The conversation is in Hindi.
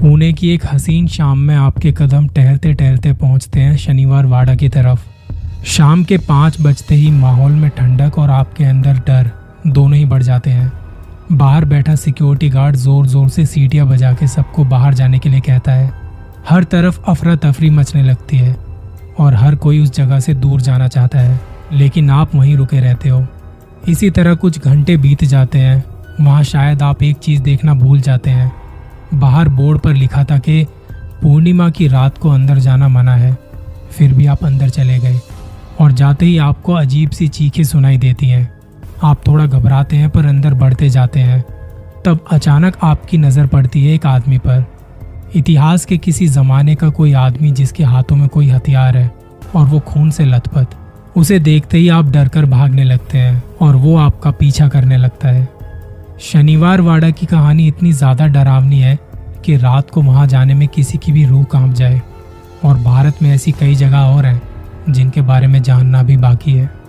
पुणे की एक हसीन शाम में आपके कदम टहलते टहलते पहुंचते हैं शनिवार वाडा की तरफ। शाम के 5 बजते ही माहौल में ठंडक और आपके अंदर डर दोनों ही बढ़ जाते हैं। बाहर बैठा सिक्योरिटी गार्ड जोर जोर से सीटियां बजा के सबको बाहर जाने के लिए कहता है। हर तरफ अफरा तफरी मचने लगती है और हर कोई उस जगह से दूर जाना चाहता है, लेकिन आप वहीं रुके रहते हो। इसी तरह कुछ घंटे बीत जाते हैं। वहाँ शायद आप एक चीज़ देखना भूल जाते हैं। बाहर बोर्ड पर लिखा था कि पूर्णिमा की रात को अंदर जाना मना है। फिर भी आप अंदर चले गए और जाते ही आपको अजीब सी चीखें सुनाई देती हैं। आप थोड़ा घबराते हैं पर अंदर बढ़ते जाते हैं। तब अचानक आपकी नज़र पड़ती है एक आदमी पर। इतिहास के किसी ज़माने का कोई आदमी जिसके हाथों में कोई हथियार है और वो खून से लथपथ। उसे देखते ही आप डरकर भागने लगते हैं और वो आपका पीछा करने लगता है। शनिवार वाडा की कहानी इतनी ज़्यादा डरावनी है कि रात को वहाँ जाने में किसी की भी रूह कांप जाए। और भारत में ऐसी कई जगह और हैं जिनके बारे में जानना भी बाकी है।